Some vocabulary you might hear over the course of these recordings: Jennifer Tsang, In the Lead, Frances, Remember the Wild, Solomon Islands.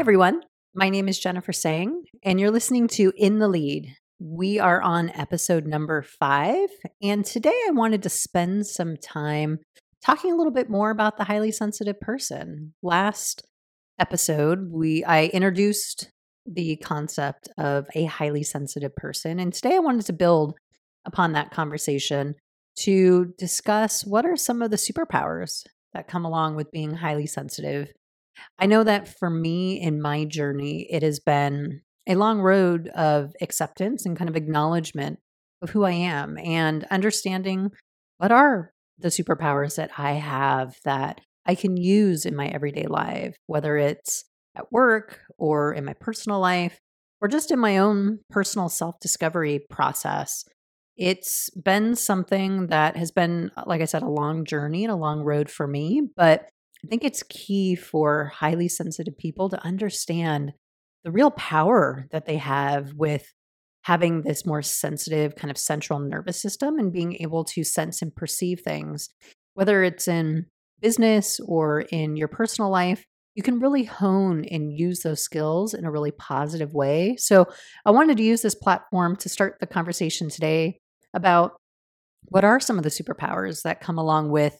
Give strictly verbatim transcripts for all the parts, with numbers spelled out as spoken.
Hi, everyone. My name is Jennifer Tsang, and you're listening to In the Lead. We are on episode number five, and today I wanted to spend some time talking a little bit more about the highly sensitive person. Last episode, we I introduced the concept of a highly sensitive person, and today I wanted to build upon that conversation to discuss what are some of the superpowers that come along with being highly sensitive. I know that for me in my journey, it has been a long road of acceptance and kind of acknowledgement of who I am and understanding what are the superpowers that I have that I can use in my everyday life, whether it's at work or in my personal life or just in my own personal self-discovery process. It's been something that has been, like I said, a long journey and a long road for me, but I think it's key for highly sensitive people to understand the real power that they have with having this more sensitive kind of central nervous system and being able to sense and perceive things. Whether it's in business or in your personal life, you can really hone and use those skills in a really positive way. So I wanted to use this platform to start the conversation today about what are some of the superpowers that come along with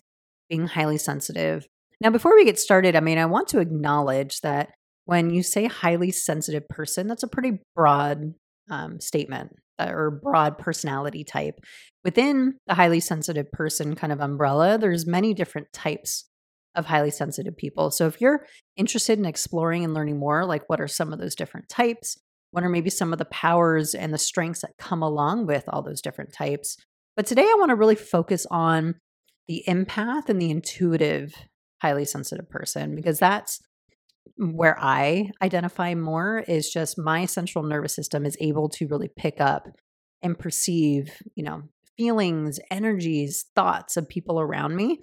being highly sensitive. Now, before we get started, I mean, I want to acknowledge that when you say highly sensitive person, that's a pretty broad um, statement or broad personality type. Within the highly sensitive person kind of umbrella, there's many different types of highly sensitive people. So if you're interested in exploring and learning more, like what are some of those different types? What are maybe some of the powers and the strengths that come along with all those different types? But today I want to really focus on the empath and the intuitive highly sensitive person, because that's where I identify more, is just my central nervous system is able to really pick up and perceive, you know, feelings, energies, thoughts of people around me.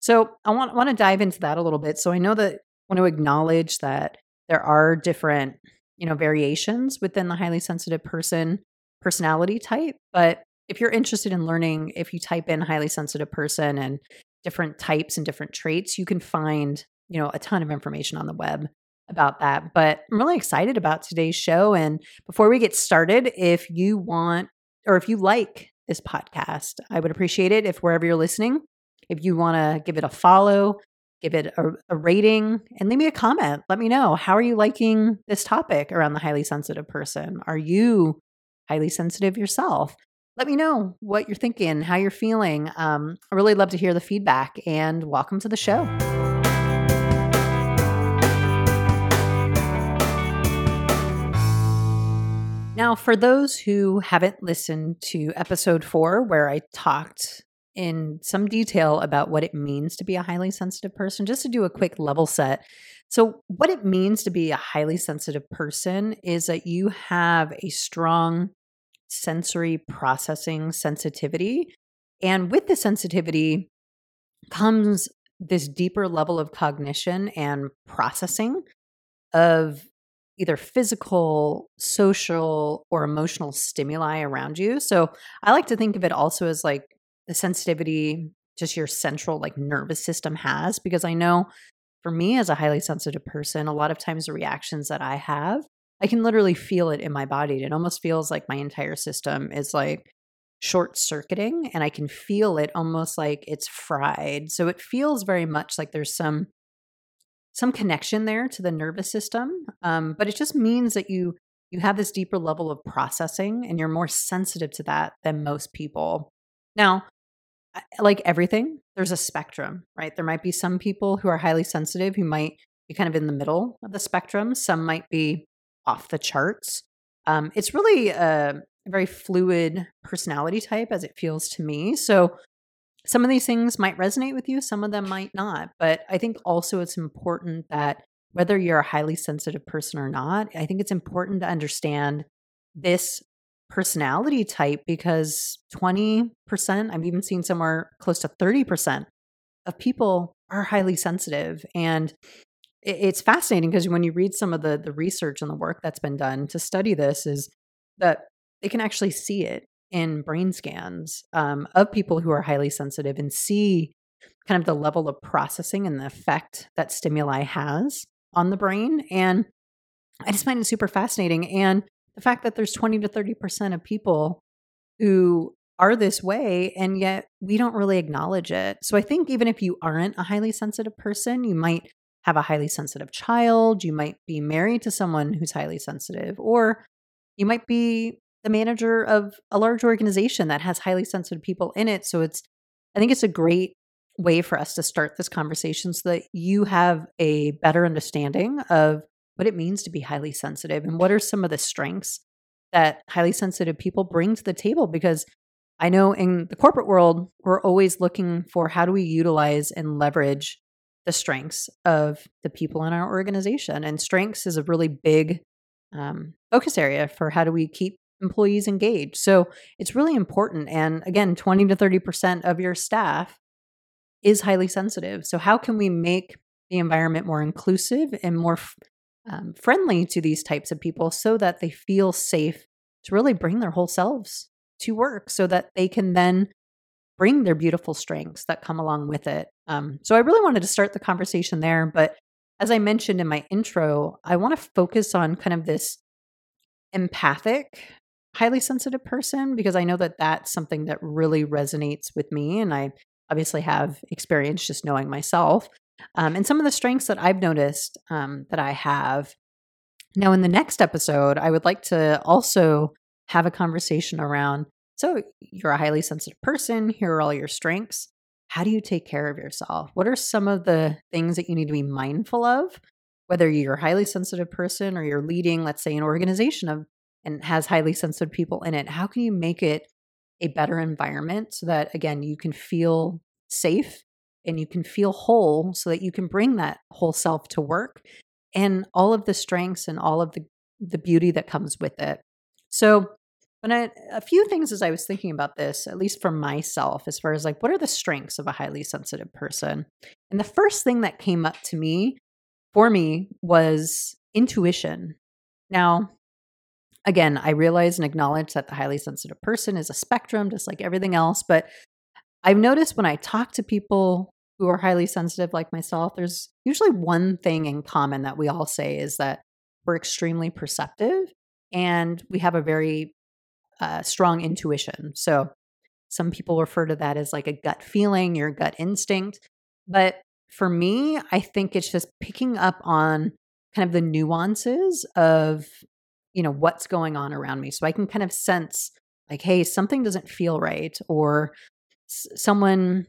So I want, want to dive into that a little bit. So I know that I want to acknowledge that there are different, you know, variations within the highly sensitive person personality type. But if you're interested in learning, if you type in highly sensitive person and different types and different traits, you can find, you know, a ton of information on the web about that. But I'm really excited about today's show. And before we get started, if you want, or if you like this podcast, I would appreciate it if wherever you're listening, if you want to give it a follow, give it a, a rating, and leave me a comment. Let me know, how are you liking this topic around the highly sensitive person? Are you highly sensitive yourself? Let me know what you're thinking, how you're feeling. Um, I really love to hear the feedback, and welcome to the show. Now, for those who haven't listened to episode four, where I talked in some detail about what it means to be a highly sensitive person, just to do a quick level set. So what it means to be a highly sensitive person is that you have a strong sensory processing sensitivity. And with the sensitivity comes this deeper level of cognition and processing of either physical, social, or emotional stimuli around you. So I like to think of it also as like the sensitivity just your central like nervous system has, because I know for me as a highly sensitive person, a lot of times the reactions that I have, I can literally feel it in my body. It almost feels like my entire system is like short circuiting, and I can feel it almost like it's fried. So it feels very much like there's some some connection there to the nervous system, um, but it just means that you you have this deeper level of processing, and you're more sensitive to that than most people. Now, like everything, there's a spectrum, right? There might be some people who are highly sensitive who might be kind of in the middle of the spectrum. Some might be off the charts. Um, it's really a very fluid personality type, as it feels to me. So some of these things might resonate with you, some of them might not. But I think also it's important that whether you're a highly sensitive person or not, I think it's important to understand this personality type, because twenty percent, I've even seen somewhere close to thirty percent of people are highly sensitive. And it's fascinating, because when you read some of the the research and the work that's been done to study this, is that they can actually see it in brain scans um, of people who are highly sensitive and see kind of the level of processing and the effect that stimuli has on the brain. And I just find it super fascinating. And the fact that there's twenty to thirty percent of people who are this way, and yet we don't really acknowledge it. So I think even if you aren't a highly sensitive person, you might have a highly sensitive child, you might be married to someone who's highly sensitive, or you might be the manager of a large organization that has highly sensitive people in it. So it's, I think it's a great way for us to start this conversation so that you have a better understanding of what it means to be highly sensitive and what are some of the strengths that highly sensitive people bring to the table. Because I know in the corporate world, we're always looking for how do we utilize and leverage the strengths of the people in our organization. And strengths is a really big um, focus area for how do we keep employees engaged. So it's really important. And again, twenty to thirty percent of your staff is highly sensitive. So how can we make the environment more inclusive and more f- um, friendly to these types of people so that they feel safe to really bring their whole selves to work so that they can then bring their beautiful strengths that come along with it. Um, so I really wanted to start the conversation there. But as I mentioned in my intro, I want to focus on kind of this empathic, highly sensitive person, because I know that that's something that really resonates with me. And I obviously have experience just knowing myself um, and some of the strengths that I've noticed um, that I have. Now, in the next episode, I would like to also have a conversation around, so you're a highly sensitive person, here are all your strengths. How do you take care of yourself? What are some of the things that you need to be mindful of? Whether you're a highly sensitive person or you're leading, let's say, an organization of and has highly sensitive people in it, how can you make it a better environment so that, again, you can feel safe and you can feel whole so that you can bring that whole self to work and all of the strengths and all of the, the beauty that comes with it? So when I, a few things as I was thinking about this, at least for myself, as far as like, what are the strengths of a highly sensitive person? And the first thing that came up to me for me was intuition. Now, again, I realize and acknowledge that the highly sensitive person is a spectrum, just like everything else. But I've noticed when I talk to people who are highly sensitive like myself, there's usually one thing in common that we all say is that we're extremely perceptive and we have a very uh, strong intuition. So some people refer to that as like a gut feeling, your gut instinct. But for me, I think it's just picking up on kind of the nuances of, you know, what's going on around me. So I can kind of sense like, hey, something doesn't feel right, or s- someone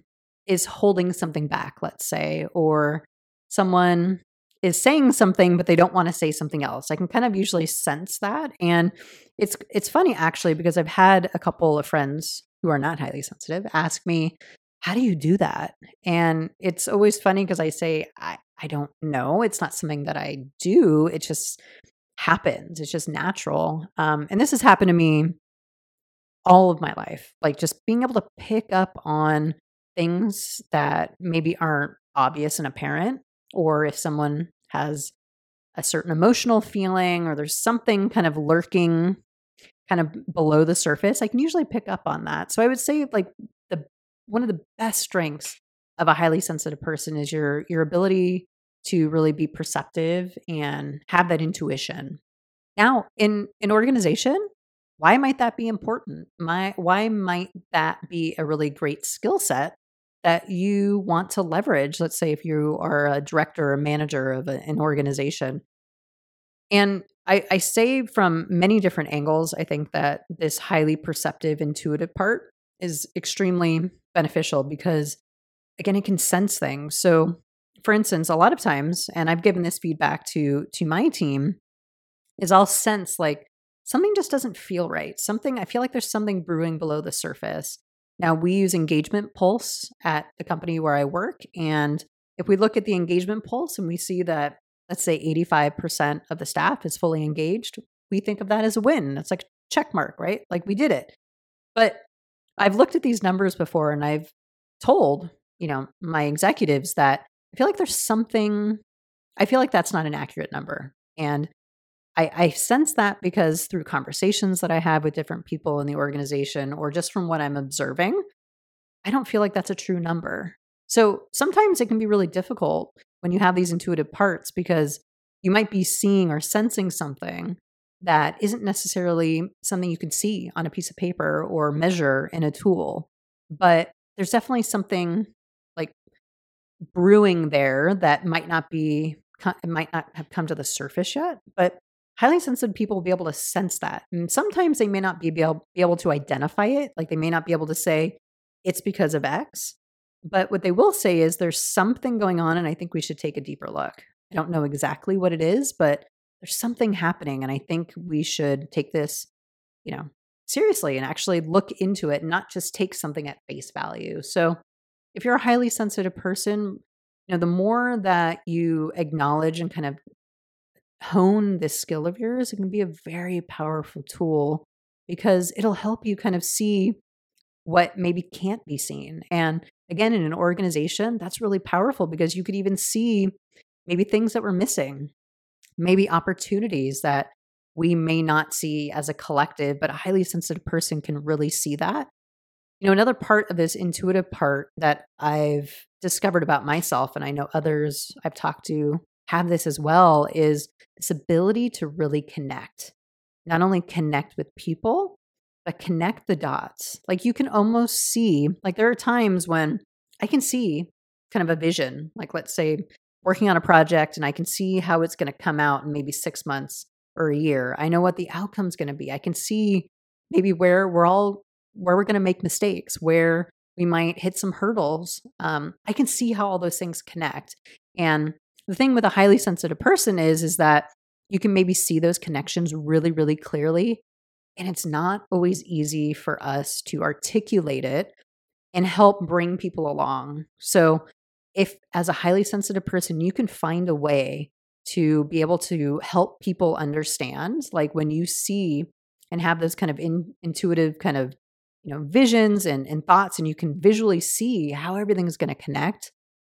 is holding something back, let's say, or someone is saying something, but they don't want to say something else. I can kind of usually sense that. And it's it's funny actually, because I've had a couple of friends who are not highly sensitive ask me, how do you do that? And it's always funny because I say, I, I don't know. It's not something that I do. It just happens. It's just natural. Um, and this has happened to me all of my life. Like just being able to pick up on things that maybe aren't obvious and apparent, or if someone has a certain emotional feeling or there's something kind of lurking kind of below the surface, I can usually pick up on that. So I would say like the One of the best strengths of a highly sensitive person is your your ability to really be perceptive and have that intuition. Now, in an organization, why might that be important? My, why might that be a really great skill set that you want to leverage? Let's say if you are a director or manager of a, an organization. And I, I say from many different angles, I think that this highly perceptive, intuitive part is extremely beneficial because, again, it can sense things. So, for instance, a lot of times, and I've given this feedback to to my team, is I'll sense like something just doesn't feel right. Something, I feel like there's something brewing below the surface. Now, we use engagement pulse at the company where I work. And if we look at the engagement pulse and we see that, let's say eighty-five percent of the staff is fully engaged, we think of that as a win. It's like a check mark, right? Like we did it. But I've looked at these numbers before and I've told, you know, my executives that I feel like there's something, I feel like that's not an accurate number. And I, I sense that because through conversations that I have with different people in the organization, or just from what I'm observing, I don't feel like that's a true number. So sometimes it can be really difficult when you have these intuitive parts, because you might be seeing or sensing something that isn't necessarily something you can see on a piece of paper or measure in a tool. But there's definitely something like brewing there that might not be, might not have come to the surface yet, but highly sensitive people will be able to sense that. And sometimes they may not be, be, able, be able to identify it. Like they may not be able to say it's because of X, but what they will say is there's something going on and I think we should take a deeper look. I don't know exactly what it is, but there's something happening. And I think we should take this, you know, seriously and actually look into it and not just take something at face value. So if you're a highly sensitive person, you know, the more that you acknowledge and kind of hone this skill of yours, it can be a very powerful tool because it'll help you kind of see what maybe can't be seen. And again, in an organization, that's really powerful because you could even see maybe things that were missing, maybe opportunities that we may not see as a collective, but a highly sensitive person can really see that. You know, another part of this intuitive part that I've discovered about myself, and I know others I've talked to have this as well, is this ability to really connect. Not only connect with people, but connect the dots. Like you can almost see, like there are times when I can see kind of a vision, like let's say working on a project and I can see how it's going to come out in maybe six months or a year. I know what the outcome's going to be. I can see maybe where we're all, where we're going to make mistakes, where we might hit some hurdles. Um, I can see how all those things connect. And the thing with a highly sensitive person is, is that you can maybe see those connections really, really clearly. And it's not always easy for us to articulate it and help bring people along. So if as a highly sensitive person, you can find a way to be able to help people understand, like when you see and have those kind of in, intuitive kind of, you know, visions and, and thoughts, and you can visually see how everything is going to connect.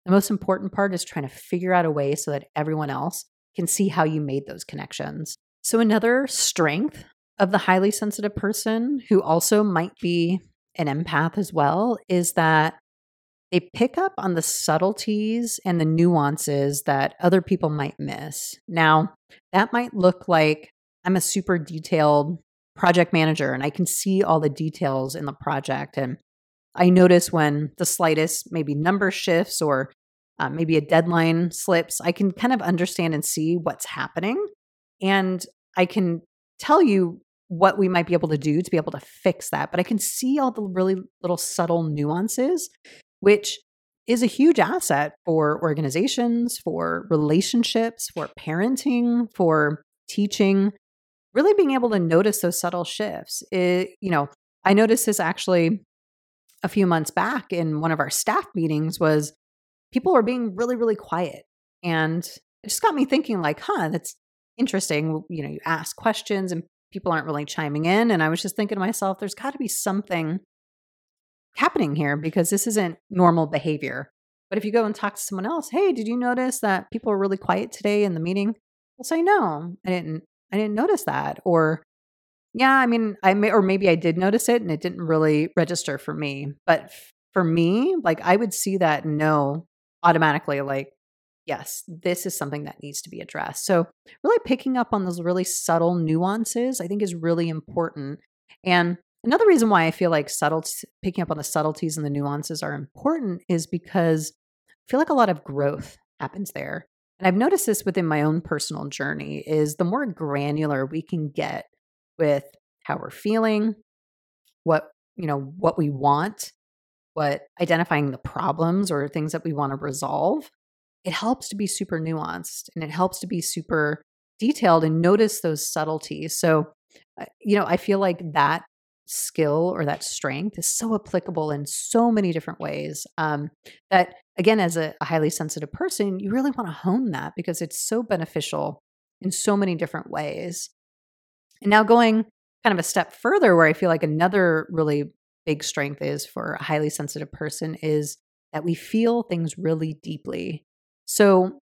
The most important part is trying to figure out a way so that everyone else can see how you made those connections. So another strength of the highly sensitive person who also might be an empath as well is that they pick up on the subtleties and the nuances that other people might miss. Now, that might look like I'm a super detailed project manager and I can see all the details in the project. And I notice when the slightest maybe number shifts or uh, maybe a deadline slips, I can kind of understand and see what's happening. And I can tell you what we might be able to do to be able to fix that. But I can see all the really little subtle nuances, which is a huge asset for organizations, for relationships, for parenting, for teaching. Really being able to notice those subtle shifts. It, you know, I noticed this actually a few months back in one of our staff meetings was people were being really, really quiet. And it just got me thinking like, huh, that's interesting. You know, you ask questions and people aren't really chiming in. And I was just thinking to myself, there's got to be something happening here because this isn't normal behavior. But if you go and talk to someone else, hey, did you notice that people were really quiet today in the meeting? They'll say, no, I didn't. I didn't notice that. Or yeah, I mean, I may, or maybe I did notice it and it didn't really register for me. But for me, like I would see that and know automatically, like, yes, this is something that needs to be addressed. So really picking up on those really subtle nuances, I think is really important. And another reason why I feel like subtle, picking up on the subtleties and the nuances are important is because I feel like a lot of growth happens there. And I've noticed this within my own personal journey is the more granular we can get with how we're feeling, what, you know, what we want, what identifying the problems or things that we want to resolve, it helps to be super nuanced and it helps to be super detailed and notice those subtleties. So, you know, I feel like that skill or that strength is so applicable in so many different ways um, that again, as a, a highly sensitive person, you really want to hone that because it's so beneficial in so many different ways. And now going kind of a step further where I feel like another really big strength is for a highly sensitive person is that we feel things really deeply. So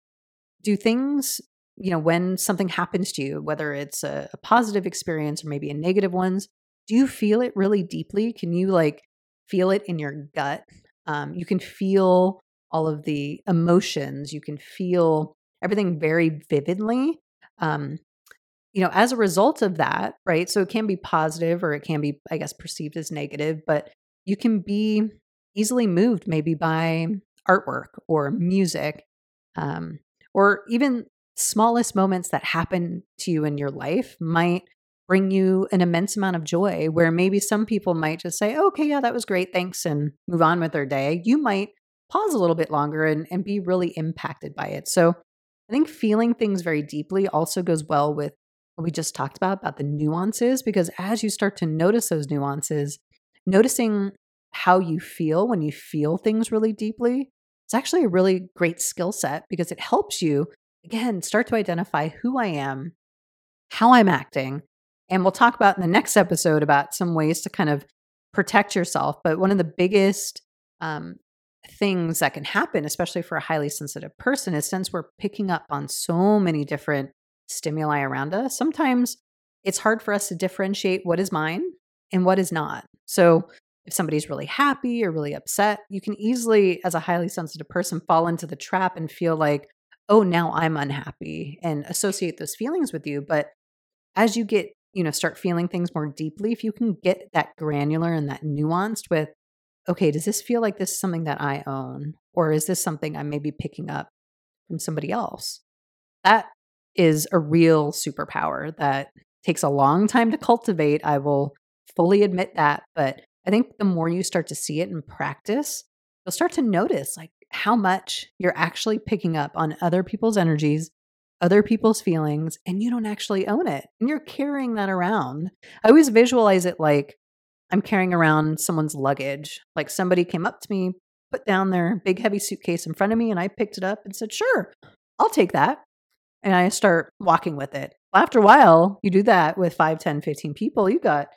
do things, you know, when something happens to you, whether it's a, a positive experience or maybe a negative ones, do you feel it really deeply? Can you like feel it in your gut? Um, you can feel all of the emotions. You can feel everything very vividly. Um, you know, as a result of that, right? So it can be positive or it can be, I guess, perceived as negative, but you can be easily moved maybe by artwork or music, um, or even smallest moments that happen to you in your life might bring you an immense amount of joy, where maybe some people might just say, oh, okay, yeah, that was great, thanks, and move on with their day. You might pause a little bit longer and, and be really impacted by it. So I think feeling things very deeply also goes well with what we just talked about, about the nuances, because as you start to notice those nuances, noticing how you feel when you feel things really deeply, it's actually a really great skill set, because it helps you, again, start to identify who I am, how I'm acting. And we'll talk about in the next episode about some ways to kind of protect yourself. But one of the biggest um, things that can happen, especially for a highly sensitive person, is since we're picking up on so many different stimuli around us, sometimes it's hard for us to differentiate what is mine and what is not. So if somebody's really happy or really upset, you can easily, as a highly sensitive person, fall into the trap and feel like, oh, now I'm unhappy, and associate those feelings with you. But as you get, you know, start feeling things more deeply, if you can get that granular and that nuanced with, okay, does this feel like this is something that I own? Or is this something I may be picking up from somebody else? That is a real superpower that takes a long time to cultivate. I will fully admit that. But I think the more you start to see it in practice, you'll start to notice like how much you're actually picking up on other people's energies, other people's feelings, and you don't actually own it. And you're carrying that around. I always visualize it like I'm carrying around someone's luggage. Like somebody came up to me, put down their big heavy suitcase in front of me, and I picked it up and said, sure, I'll take that. And I start walking with it. Well, after a while, you do that with five, ten, fifteen people, you got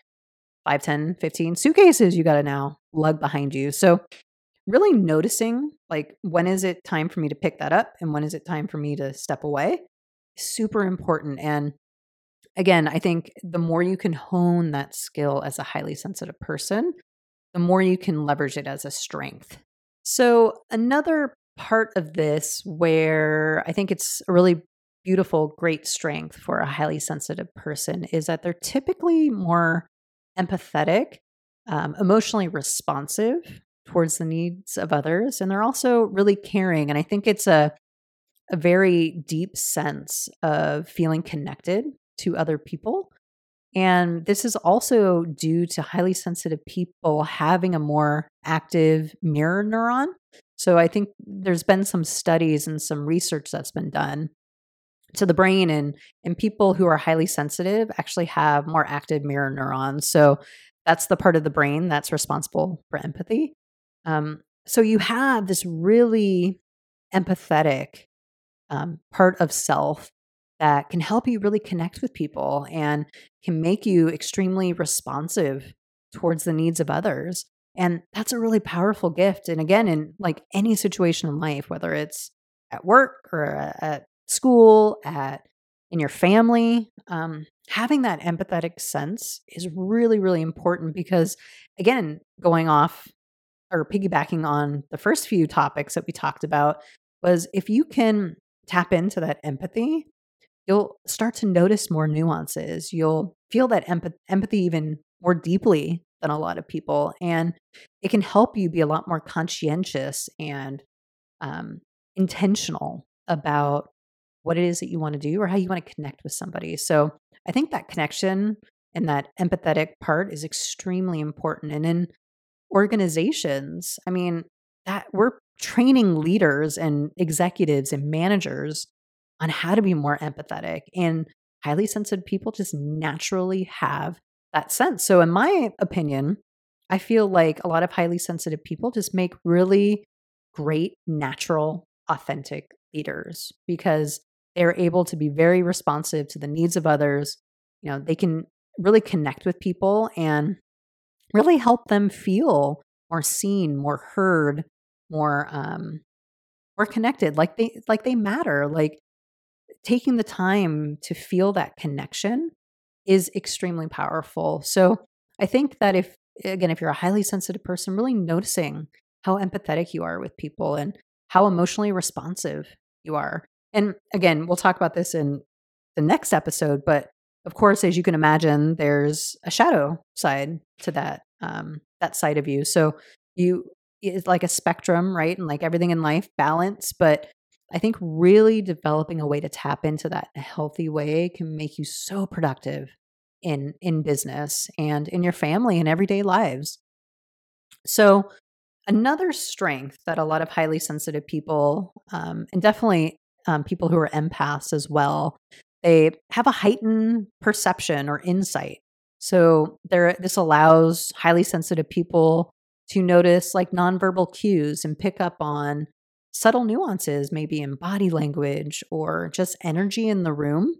five, ten, fifteen suitcases you got to now lug behind you. So really noticing like, when is it time for me to pick that up? And when is it time for me to step away? Super important. And again, I think the more you can hone that skill as a highly sensitive person, the more you can leverage it as a strength. So another part of this where I think it's a really beautiful, great strength for a highly sensitive person is that they're typically more empathetic, um, emotionally responsive towards the needs of others. And they're also really caring. And I think it's a, a very deep sense of feeling connected to other people. And this is also due to highly sensitive people having a more active mirror neuron. So I think there's been some studies and some research that's been done to the brain, and and people who are highly sensitive actually have more active mirror neurons. So that's the part of the brain that's responsible for empathy. Um, so you have this really empathetic um, part of self that can help you really connect with people and can make you extremely responsive towards the needs of others. And that's a really powerful gift. And again, in like any situation in life, whether it's at work or at school, at in your family, um, having that empathetic sense is really, really important, because again, going off or piggybacking on the first few topics that we talked about, was if you can tap into that empathy, you'll start to notice more nuances. You'll feel that empath- empathy even more deeply than a lot of people. And it can help you be a lot more conscientious and um, intentional about what it is that you want to do or how you want to connect with somebody. So I think that connection and that empathetic part is extremely important. And in organizations, I mean, that we're training leaders and executives and managers on how to be more empathetic, and highly sensitive people just naturally have that sense. So in my opinion, I feel like a lot of highly sensitive people just make really great, natural, authentic leaders, because they're able to be very responsive to the needs of others. You know, they can really connect with people and really help them feel more seen, more heard, more um, more connected. Like they like they matter. Like taking the time to feel that connection is extremely powerful. So I think that if again, if you're a highly sensitive person, really noticing how empathetic you are with people and how emotionally responsive you are. And again, we'll talk about this in the next episode, but of course, as you can imagine, there's a shadow side to that, um, that side of you. So you, it's like a spectrum, right? And like everything in life, balance. But I think really developing a way to tap into that in a healthy way can make you so productive in, in business and in your family and everyday lives. So another strength that a lot of highly sensitive people, um, and definitely um, people who are empaths as well, they have a heightened perception or insight. So there, this allows highly sensitive people to notice like nonverbal cues and pick up on subtle nuances, maybe in body language or just energy in the room.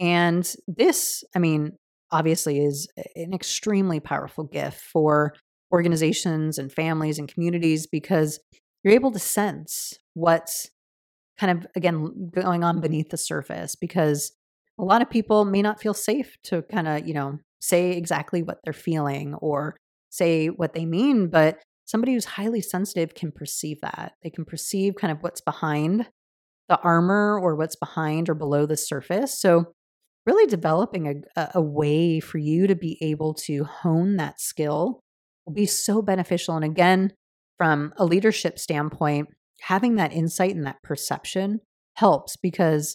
And this, I mean, obviously is an extremely powerful gift for organizations and families and communities, because you're able to sense what's kind of, again, going on beneath the surface, because a lot of people may not feel safe to kind of, you know, say exactly what they're feeling or say what they mean. But somebody who's highly sensitive can perceive that. They can perceive kind of what's behind the armor or what's behind or below the surface. So really developing a, a way for you to be able to hone that skill will be so beneficial. And again, from a leadership standpoint, having that insight and that perception helps, because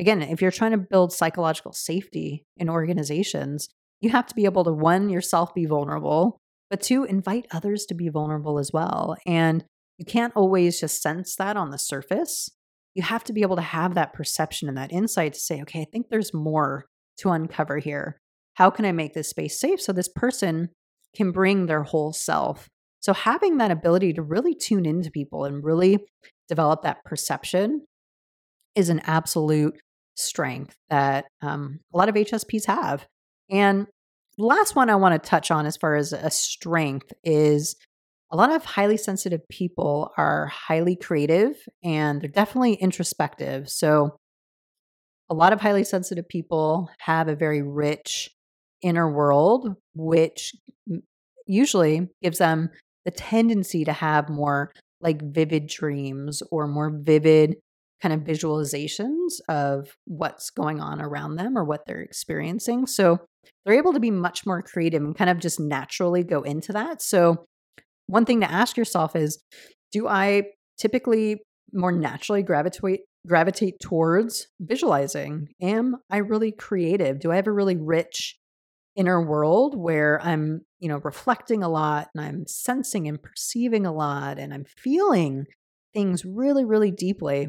again, if you're trying to build psychological safety in organizations, you have to be able to, one, yourself be vulnerable, but two, invite others to be vulnerable as well. And you can't always just sense that on the surface. You have to be able to have that perception and that insight to say, okay, I think there's more to uncover here. How can I make this space safe so this person can bring their whole self? So having that ability to really tune into people and really develop that perception is an absolute strength that um, a lot of H S Ps have. And the last one I want to touch on as far as a strength is a lot of highly sensitive people are highly creative and they're definitely introspective. So a lot of highly sensitive people have a very rich inner world, which usually gives them the tendency to have more like vivid dreams or more vivid kind of visualizations of what's going on around them or what they're experiencing. So they're able to be much more creative and kind of just naturally go into that. So one thing to ask yourself is, do I typically more naturally gravitate gravitate towards visualizing? Am I really creative? Do I have a really rich inner world where I'm, you know, reflecting a lot and I'm sensing and perceiving a lot and I'm feeling things really, really deeply?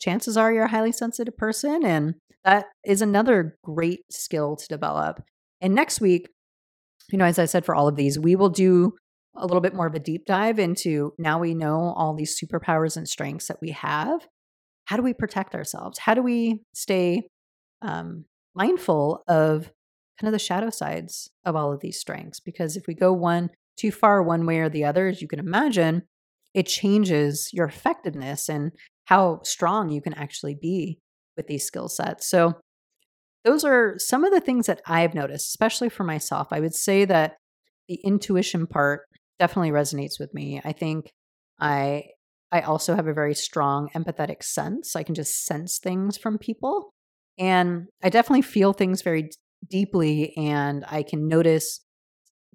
Chances are you're a highly sensitive person, and that is another great skill to develop. And next week, you know, as I said, for all of these, we will do a little bit more of a deep dive into, now we know all these superpowers and strengths that we have, how do we protect ourselves? How do we stay um, mindful of kind of the shadow sides of all of these strengths? Because if we go one too far one way or the other, as you can imagine, it changes your effectiveness and how strong you can actually be with these skill sets. So those are some of the things that I've noticed, especially for myself. I would say that the intuition part definitely resonates with me. I think I I also have a very strong empathetic sense. I can just sense things from people. And I definitely feel things very deeply, and I can notice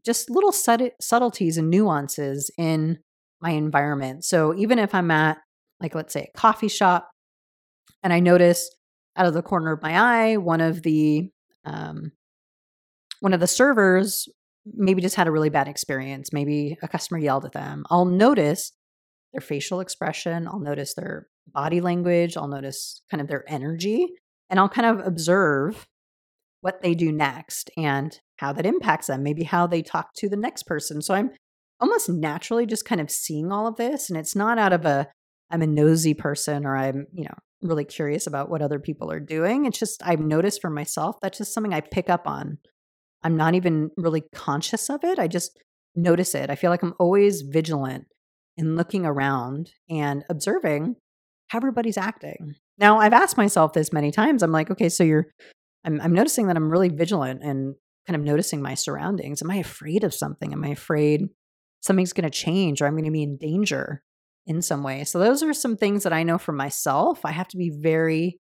just little sut- subtleties and nuances in my environment. So even if I'm at, like, let's say a coffee shop, and I notice out of the corner of my eye, one of the um, one of the servers maybe just had a really bad experience. Maybe a customer yelled at them. I'll notice their facial expression. I'll notice their body language. I'll notice kind of their energy, and I'll kind of observe what they do next and how that impacts them, maybe how they talk to the next person. So I'm almost naturally just kind of seeing all of this. And it's not out of a, I'm a nosy person or I'm, you know, really curious about what other people are doing. It's just, I've noticed for myself, that's just something I pick up on. I'm not even really conscious of it. I just notice it. I feel like I'm always vigilant and looking around and observing how everybody's acting. Now, I've asked myself this many times. I'm like, okay, so you're I'm, I'm noticing that I'm really vigilant and kind of noticing my surroundings. Am I afraid of something? Am I afraid something's going to change or I'm going to be in danger? in some way. So those are some things that I know for myself I have to be very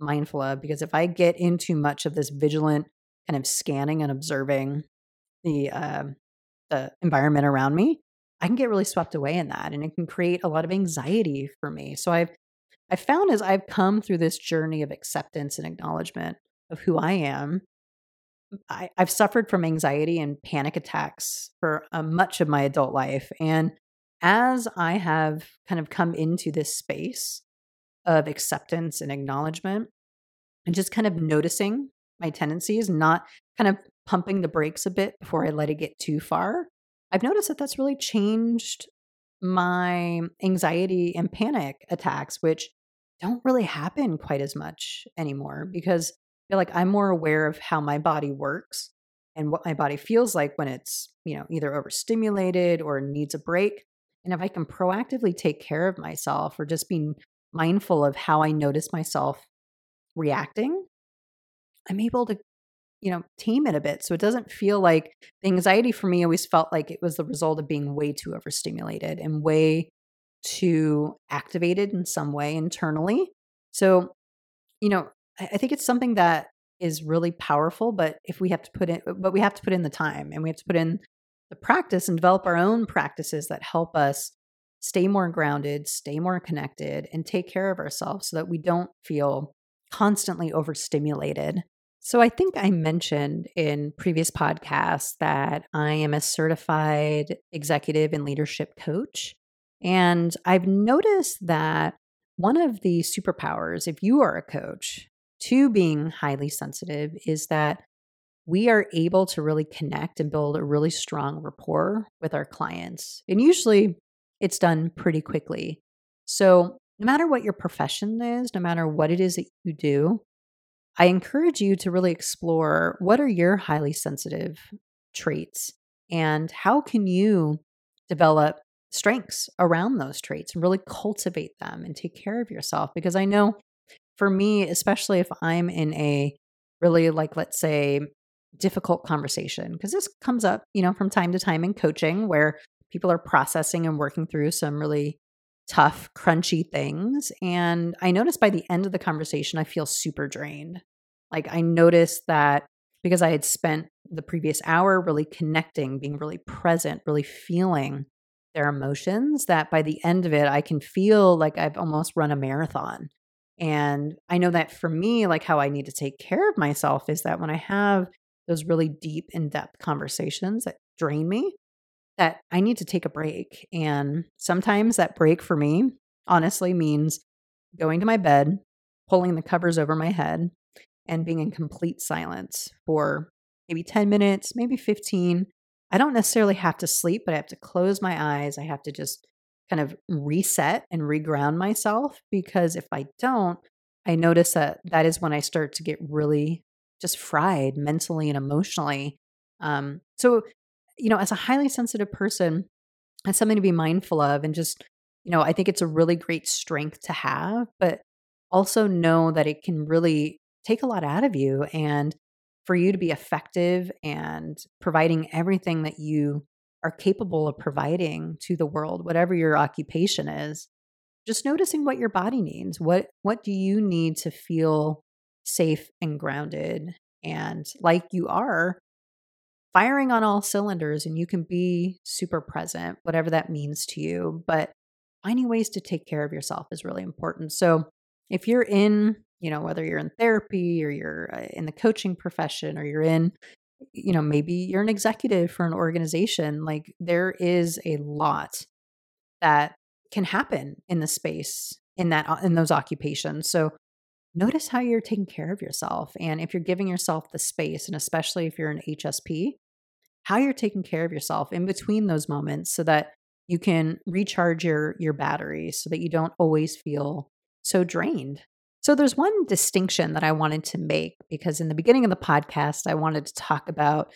mindful of, because if I get into much of this vigilant kind of scanning and observing the, uh, the environment around me, I can get really swept away in that, and it can create a lot of anxiety for me. So I've I found as I've come through this journey of acceptance and acknowledgement of who I am, I, I've suffered from anxiety and panic attacks for uh, much of my adult life. And as I have kind of come into this space of acceptance and acknowledgement and just kind of noticing my tendencies, not kind of pumping the brakes a bit before I let it get too far, I've noticed that that's really changed my anxiety and panic attacks, which don't really happen quite as much anymore, because I feel like I'm more aware of how my body works and what my body feels like when it's, you know, either overstimulated or needs a break. And if I can proactively take care of myself or just be mindful of how I notice myself reacting, I'm able to, you know, tame it a bit. So it doesn't feel like the anxiety for me always felt like it was the result of being way too overstimulated and way too activated in some way internally. So, you know, I think it's something that is really powerful, but if we have to put in, but we have to put in the time, and we have to put in the practice and develop our own practices that help us stay more grounded, stay more connected, and take care of ourselves so that we don't feel constantly overstimulated. So I think I mentioned in previous podcasts that I am a certified executive and leadership coach. And I've noticed that one of the superpowers, if you are a coach, to being highly sensitive, is that we are able to really connect and build a really strong rapport with our clients. And usually it's done pretty quickly. So no matter what your profession is, no matter what it is that you do, I encourage you to really explore, what are your highly sensitive traits, and how can you develop strengths around those traits and really cultivate them and take care of yourself? Because I know for me, especially if I'm in a really, like, let's say, difficult conversation, because this comes up, you know, from time to time in coaching, where people are processing and working through some really tough, crunchy things. And I noticed by the end of the conversation, I feel super drained. Like, I noticed that because I had spent the previous hour really connecting, being really present, really feeling their emotions, that by the end of it, I can feel like I've almost run a marathon. And I know that for me, like, how I need to take care of myself is that when I have those really deep, in-depth conversations that drain me, that I need to take a break. And sometimes that break for me honestly means going to my bed, pulling the covers over my head, and being in complete silence for maybe ten minutes, maybe fifteen. I don't necessarily have to sleep, but I have to close my eyes. I have to just kind of reset and reground myself, because if I don't, I notice that that is when I start to get really just fried mentally and emotionally. Um, so you know, as a highly sensitive person, that's something to be mindful of. And just, you know, I think it's a really great strength to have, but also know that it can really take a lot out of you. And for you to be effective and providing everything that you are capable of providing to the world, whatever your occupation is, just noticing what your body needs. What, what do you need to feel safe and grounded and like you are firing on all cylinders, and you can be super present, whatever that means to you. But finding ways to take care of yourself is really important. So if you're in, you know, whether you're in therapy or you're in the coaching profession, or you're in, you know, maybe you're an executive for an organization, like, there is a lot that can happen in the space, in that, in those occupations. So notice how you're taking care of yourself. And if you're giving yourself the space, and especially if you're an H S P, how you're taking care of yourself in between those moments, so that you can recharge your, your battery, so that you don't always feel so drained. So there's one distinction that I wanted to make, because in the beginning of the podcast, I wanted to talk about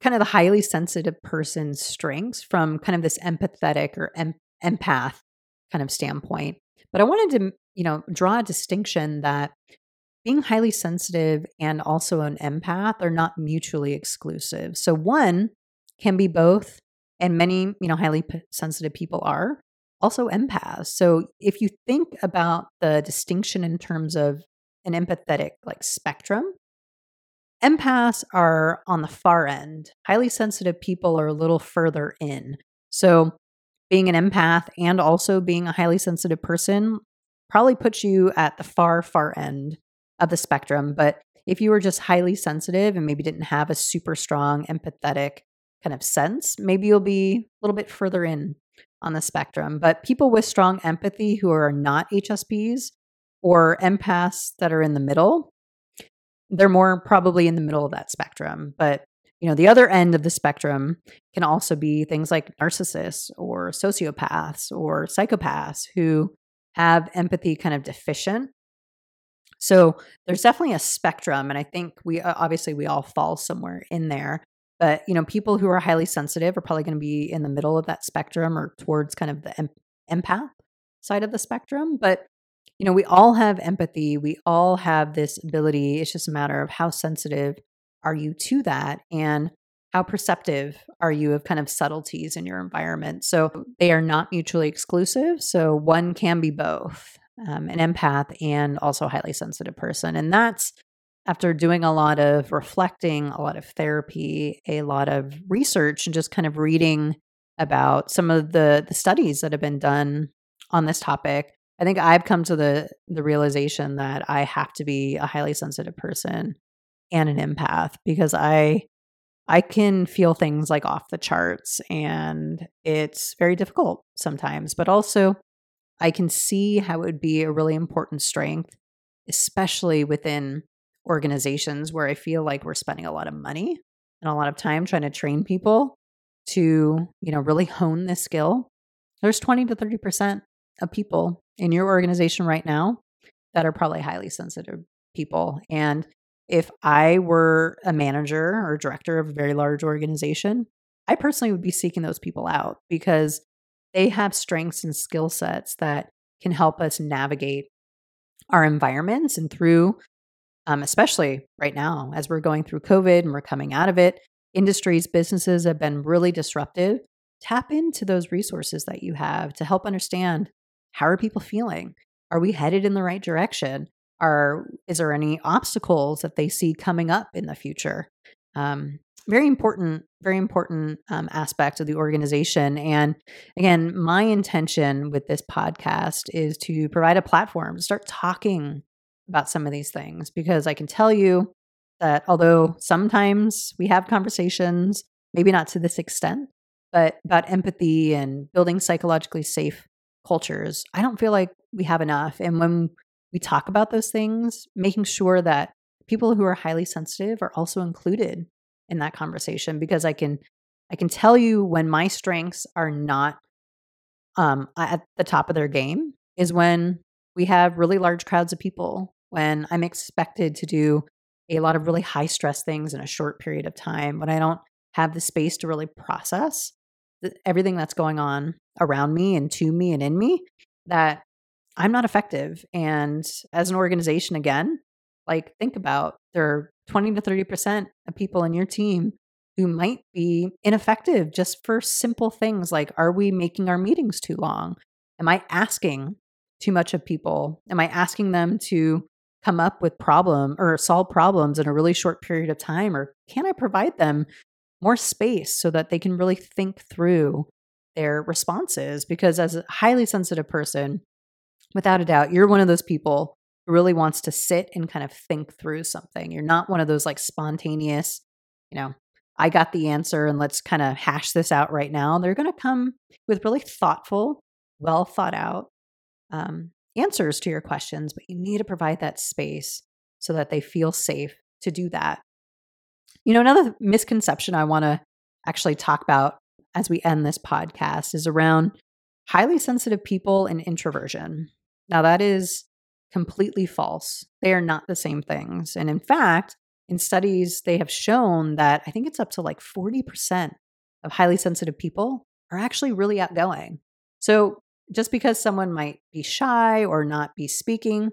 kind of the highly sensitive person's strengths from kind of this empathetic or em- empath kind of standpoint. But I wanted to, you know, draw a distinction that being highly sensitive and also an empath are not mutually exclusive. So one can be both, and many, you know, highly sensitive people are. also empaths. So if you think about the distinction in terms of an empathetic like spectrum, empaths are on the far end. Highly sensitive people are a little further in. So being an empath and also being a highly sensitive person probably puts you at the far, far end of the spectrum. But if you were just highly sensitive and maybe didn't have a super strong empathetic kind of sense, maybe you'll be a little bit further in on the spectrum. But people with strong empathy who are not H S Ps or empaths that are in the middle, they're more probably in the middle of that spectrum. But you know, the other end of the spectrum can also be things like narcissists or sociopaths or psychopaths who have empathy kind of deficient. So there's definitely a spectrum. And I think we obviously we all fall somewhere in there. But, you know, people who are highly sensitive are probably going to be in the middle of that spectrum or towards kind of the em- empath side of the spectrum. But, you know, we all have empathy. We all have this ability. It's just a matter of how sensitive are you to that and how perceptive are you of kind of subtleties in your environment. So they are not mutually exclusive. So one can be both. Um, an empath and also a highly sensitive person. And that's after doing a lot of reflecting, a lot of therapy, a lot of research, and just kind of reading about some of the, the studies that have been done on this topic. I think I've come to the, the realization that I have to be a highly sensitive person and an empath because I, I can feel things like off the charts and it's very difficult sometimes, but also I can see how it would be a really important strength, especially within organizations where I feel like we're spending a lot of money and a lot of time trying to train people to, you know, really hone this skill. There's twenty to thirty percent of people in your organization right now that are probably highly sensitive people. And if I were a manager or director of a very large organization, I personally would be seeking those people out because they have strengths and skill sets that can help us navigate our environments and through, um, especially right now, as we're going through COVID and we're coming out of it, industries, businesses have been really disruptive. Tap into those resources that you have to help understand how are people feeling? Are we headed in the right direction? Are, is there any obstacles that they see coming up in the future? Um, Very important, very important um, aspect of the organization. And again, my intention with this podcast is to provide a platform to start talking about some of these things, because I can tell you that although sometimes we have conversations, maybe not to this extent, but about empathy and building psychologically safe cultures, I don't feel like we have enough. And when we talk about those things, making sure that people who are highly sensitive are also included in that conversation, because I can, I can tell you when my strengths are not um, at the top of their game is when we have really large crowds of people, when I'm expected to do a lot of really high stress things in a short period of time, when I don't have the space to really process everything that's going on around me and to me and in me, that I'm not effective. And as an organization, again, like think about their twenty to thirty percent of people in your team who might be ineffective just for simple things like, are we making our meetings too long? Am I asking too much of people? Am I asking them to come up with problem or solve problems in a really short period of time? Or can I provide them more space so that they can really think through their responses? Because as a highly sensitive person, without a doubt, you're one of those people really wants to sit and kind of think through something. You're not one of those like spontaneous, you know, I got the answer and let's kind of hash this out right now. They're going to come with really thoughtful, well thought out um, answers to your questions, but you need to provide that space so that they feel safe to do that. You know, another misconception I want to actually talk about as we end this podcast is around highly sensitive people and introversion. Now that is completely false. They are not the same things. And in fact, in studies, they have shown that I think it's up to like forty percent of highly sensitive people are actually really outgoing. So just because someone might be shy or not be speaking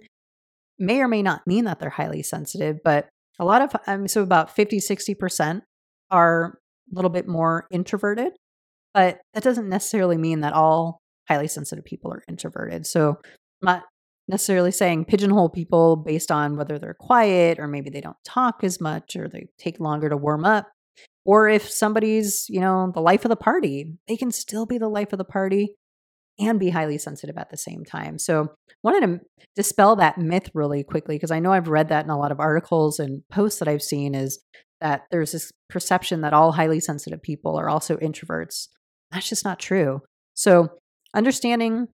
may or may not mean that they're highly sensitive, but a lot of, I mean, so about fifty, sixty percent are a little bit more introverted, but that doesn't necessarily mean that all highly sensitive people are introverted. So I'm not necessarily saying pigeonhole people based on whether they're quiet or maybe they don't talk as much or they take longer to warm up. Or if somebody's, you know, the life of the party, they can still be the life of the party and be highly sensitive at the same time. So I wanted to dispel that myth really quickly, because I know I've read that in a lot of articles and posts that I've seen, is that there's this perception that all highly sensitive people are also introverts. That's just not true. So understanding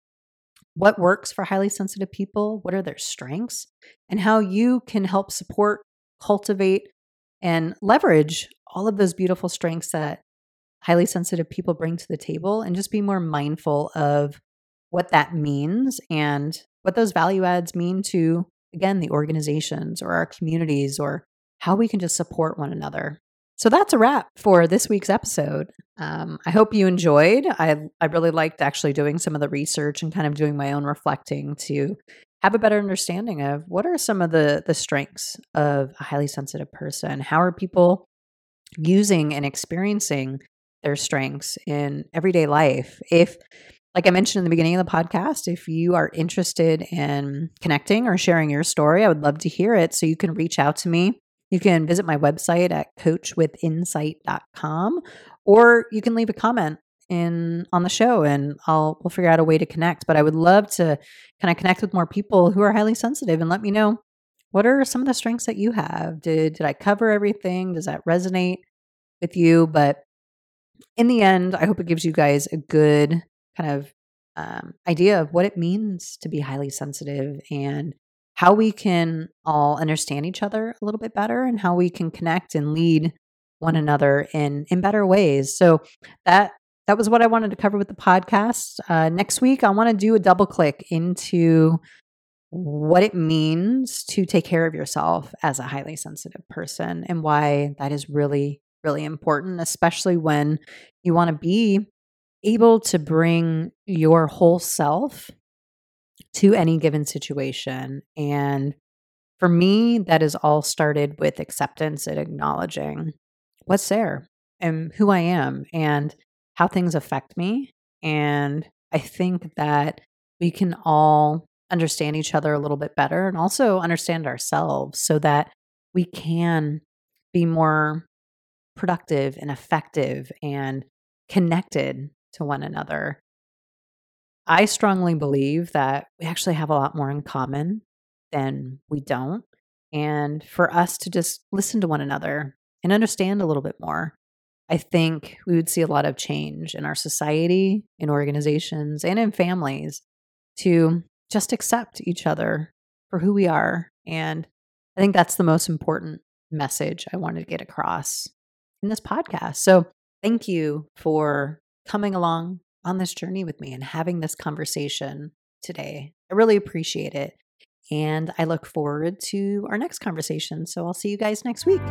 what works for highly sensitive people, what are their strengths, and how you can help support, cultivate, and leverage all of those beautiful strengths that highly sensitive people bring to the table, and just be more mindful of what that means and what those value adds mean to, again, the organizations or our communities, or how we can just support one another. So that's a wrap for this week's episode. Um, I hope you enjoyed. I, I really liked actually doing some of the research and kind of doing my own reflecting to have a better understanding of what are some of the, the strengths of a highly sensitive person. How are people using and experiencing their strengths in everyday life? If, like I mentioned in the beginning of the podcast, if you are interested in connecting or sharing your story, I would love to hear it. So you can reach out to me. You can visit my website at coach with insight dot com, or you can leave a comment in on the show and I'll we'll figure out a way to connect. But I would love to kind of connect with more people who are highly sensitive, and let me know, what are some of the strengths that you have? Did did I cover everything? Does that resonate with you? But in the end, I hope it gives you guys a good kind of um, idea of what it means to be highly sensitive, and how we can all understand each other a little bit better, and how we can connect and lead one another in, in better ways. So that, that was what I wanted to cover with the podcast. Uh, next week, I want to do a double click into what it means to take care of yourself as a highly sensitive person, and why that is really, really important, especially when you want to be able to bring your whole self to any given situation. And for me, that is all started with acceptance and acknowledging what's there and who I am and how things affect me. And I think that we can all understand each other a little bit better, and also understand ourselves, so that we can be more productive and effective and connected to one another. I strongly believe that we actually have a lot more in common than we don't. And for us to just listen to one another and understand a little bit more, I think we would see a lot of change in our society, in organizations, and in families, to just accept each other for who we are. And I think that's the most important message I wanted to get across in this podcast. So thank you for coming along on this journey with me and having this conversation today. I really appreciate it. And I look forward to our next conversation. So I'll see you guys next week.